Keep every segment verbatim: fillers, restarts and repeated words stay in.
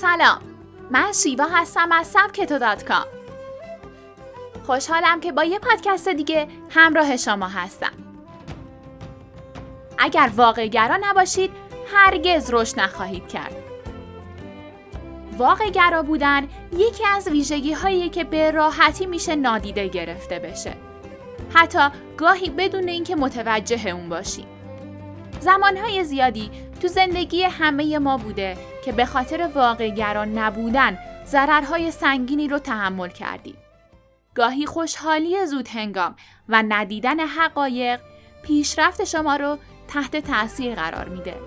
سلام، من شیوا هستم از سبکتو دات کام. خوشحالم که با یه پادکست دیگه همراه شما هستم. اگر واقع‌گرا نباشید هرگز رشد نخواهید کرد. واقع‌گرا بودن یکی از ویژگی‌هاییه که به راحتی میشه نادیده گرفته بشه، حتی گاهی بدون اینکه متوجه اون باشی. زمانهای زیادی تو زندگی همه ما بوده که به خاطر واقع‌گرا نبودن ضررهای سنگینی رو تحمل کردیم. گاهی خوشحالی زود هنگام و ندیدن حقایق پیشرفت شما رو تحت تأثیر قرار میده.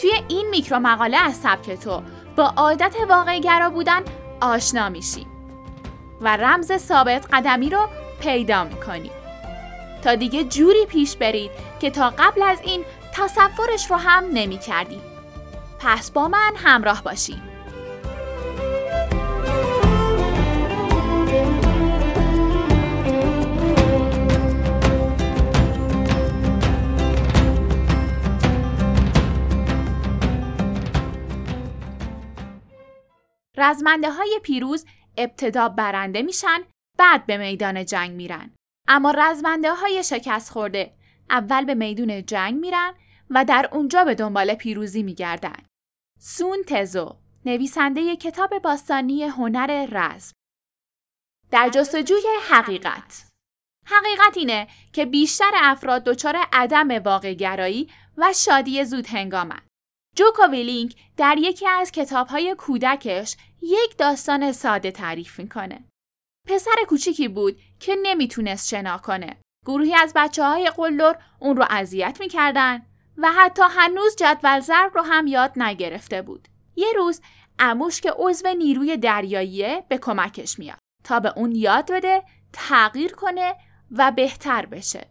توی این میکرو مقاله از سبکتو با عادت واقع‌گرا بودن آشنا میشی و رمز ثابت قدمی رو پیدا میکنی تا دیگه جوری پیش برید که تا قبل از این تصورش رو هم نمی کردی. پس با من همراه باشی. رزمنده‌های پیروز ابتدا برنده میشن، بعد به میدان جنگ میرن. اما رزمنده‌های شکست خورده اول به میدان جنگ میرن و در اونجا به دنبال پیروزی میگردن. سون تزو، نویسنده کتاب باستانی هنر رزم، در جستجوی حقیقت. حقیقت اینه که بیشتر افراد دچار عدم واقع‌گرایی و شادی زود هنگامن. جوکو ویلینک در یکی از کتاب‌های کودکش یک داستان ساده تعریف می‌کنه. پسر کوچیکی بود که نمیتونست شنا کنه. گروهی از بچه‌های قلدر اون رو اذیت می‌کردن و حتی هنوز جدول ضرب رو هم یاد نگرفته بود. یه روز عموش که عضو نیروی دریاییه به کمکش میاد تا به اون یاد بده تغییر کنه و بهتر بشه.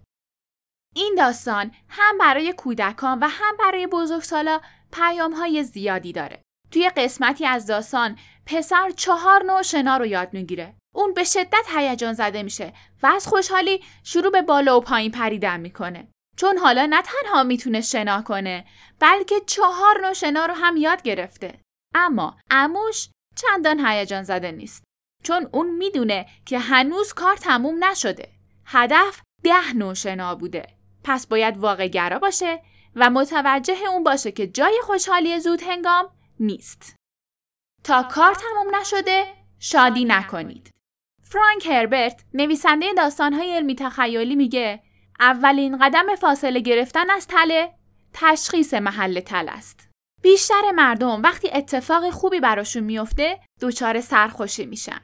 این داستان هم برای کودکان و هم برای بزرگسالا پیام‌های زیادی داره. توی قسمتی از داستان پسر چهار نوع شنا رو یاد میگیره. اون به شدت هیجان زده میشه و از خوشحالی شروع به بالا و پایین پریدن میکنه، چون حالا نه تنها میتونه شنا کنه بلکه چهار نوع شنا رو هم یاد گرفته. اما عموش چندان هیجان زده نیست، چون اون میدونه که هنوز کار تموم نشده. هدف ده نوع شنا بوده، پس باید واقع‌گرا باشه و متوجه اون باشه که جای خوشحالی زود هنگام نیست. تا کار تموم نشده شادی نکنید. فرانک هربرت، نویسنده داستان‌های علمی تخیلی، میگه اولین قدم فاصله گرفتن از تله تشخیص محل تل است. بیشتر مردم وقتی اتفاق خوبی براشون میفته دچار سرخوشی میشن،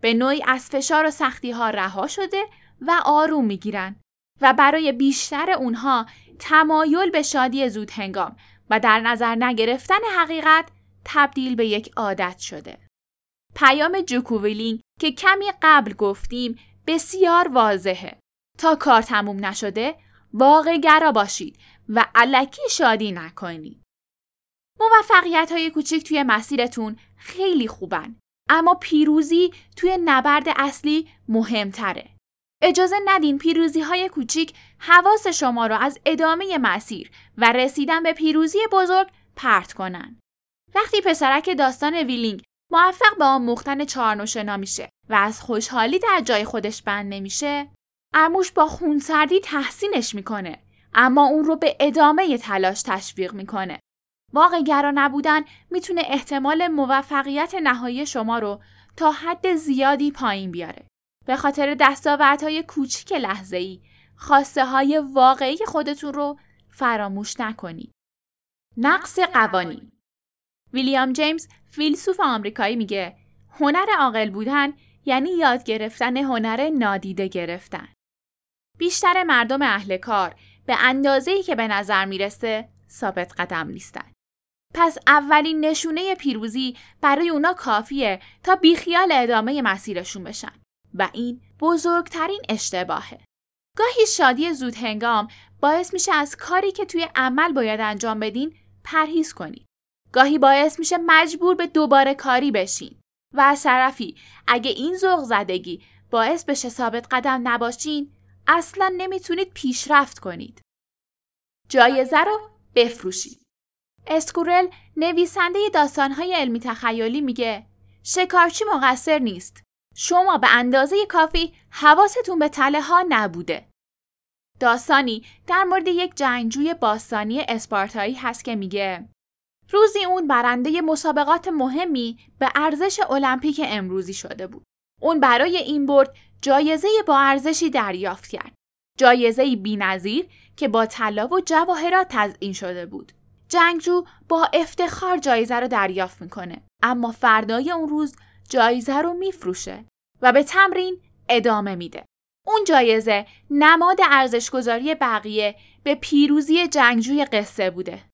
به نوعی از فشار و سختی‌ها رها شده و آروم میگیرن و برای بیشتر اونها تمایل به شادی زود هنگام و در نظر نگرفتن حقیقت تبدیل به یک عادت شده. پیام جوکو ویلینک که کمی قبل گفتیم بسیار واضحه. تا کار تموم نشده واقع‌گرا باشید و الکی شادی نکنید. موفقیت‌های کوچیک توی مسیرتون خیلی خوبن، اما پیروزی توی نبرد اصلی مهمتره. اجازه ندین پیروزی‌های کوچیک حواس شما را از ادامه مسیر و رسیدن به پیروزی بزرگ پرت کنن. وقتی پسرک داستان ویلینگ موفق به آموختن چهار نوع شنا میشه و از خوشحالی در جای خودش بند نمیشه، عموش با خونسردی تحسینش میکنه، اما اون رو به ادامه تلاش تشویق میکنه. واقع‌گرا نبودن میتونه احتمال موفقیت نهایی شما رو تا حد زیادی پایین بیاره. به خاطر دستاوردهای کوچیک لحظه‌ای، خواسته‌های واقعی خودتون رو فراموش نکنید. نقص قوانین. ویلیام جیمز، فیلسوف آمریکایی، میگه هنر عاقل بودن یعنی یاد گرفتن هنر نادیده گرفتن. بیشتر مردم اهل کار به اندازه‌ای که به نظر میرسه ثابت قدم نیستن. پس اولین نشونه پیروزی برای اونا کافیه تا بیخیال ادامه مسیرشون بشن و این بزرگترین اشتباهه. گاهی شادی زود هنگام باعث میشه از کاری که توی عمل باید انجام بدین پرهیز کنید. گاهی باعث میشه مجبور به دوباره کاری بشین و از طرفی اگه این ذوق زدگی باعث بشه ثابت قدم نباشین اصلا نمیتونید پیشرفت کنید. جایزه رو بفروشید. اسکورل نویسنده داستان‌های علمی تخیلی میگه شکارچی مقصر نیست. شما به اندازه کافی حواستون به تله ها نبوده. داستانی در مورد یک جنگجوی باستانی اسپارتایی هست که میگه روزی اون برنده مسابقات مهمی به ارزش المپیک امروزی شده بود. اون برای این برد جایزه با ارزشی دریافت کرد. جایزه بی‌نظیر که با طلا و جواهرات تزئین شده بود. جنگجو با افتخار جایزه رو دریافت میکنه، اما فردای اون روز جایزه رو میفروشه و به تمرین ادامه میده. اون جایزه نماد ارزشگذاری بقیه به پیروزی جنگجوی قصه بوده.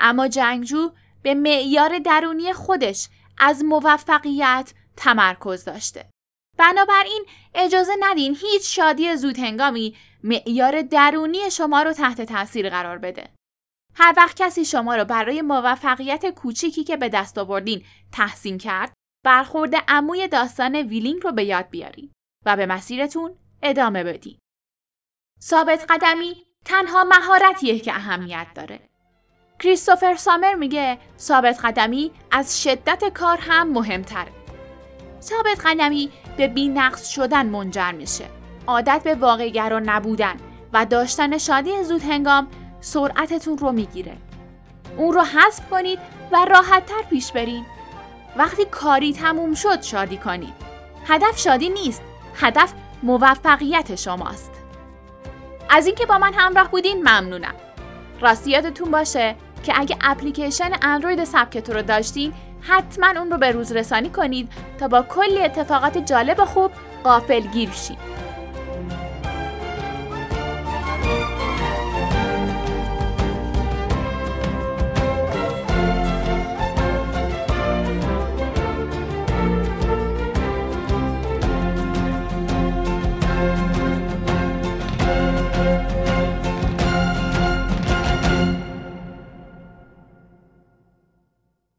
اما جنگجو به معیار درونی خودش از موفقیت تمرکز داشته. بنابراین اجازه ندین هیچ شادی زودهنگامی معیار درونی شما رو تحت تاثیر قرار بده. هر وقت کسی شما رو برای موفقیت کوچیکی که به دست آوردین تحسین کرد، برخورد عموی داستان ویلینگ رو به یاد بیارین و به مسیرتون ادامه بدین. ثابت قدمی تنها مهارتیه که اهمیت داره. کریستوفر سامر میگه ثابت قدمی از شدت کار هم مهمتره. ثابت قدمی به بی‌نقص شدن منجر میشه. عادت به واقع‌گرا نبودن و داشتن شادی زود هنگام سرعتتون رو میگیره. اون رو حذف کنید و راحت‌تر پیش برین. وقتی کاری تموم شد شادی کنید. هدف شادی نیست، هدف موفقیت شماست. از اینکه با من همراه بودین ممنونم. راستی یادتون باشه که اگه اپلیکیشن اندروید سبکتو رو داشتین حتما اون رو به روز رسانی کنید تا با کلی اتفاقات جالب و خوب غافلگیر شید.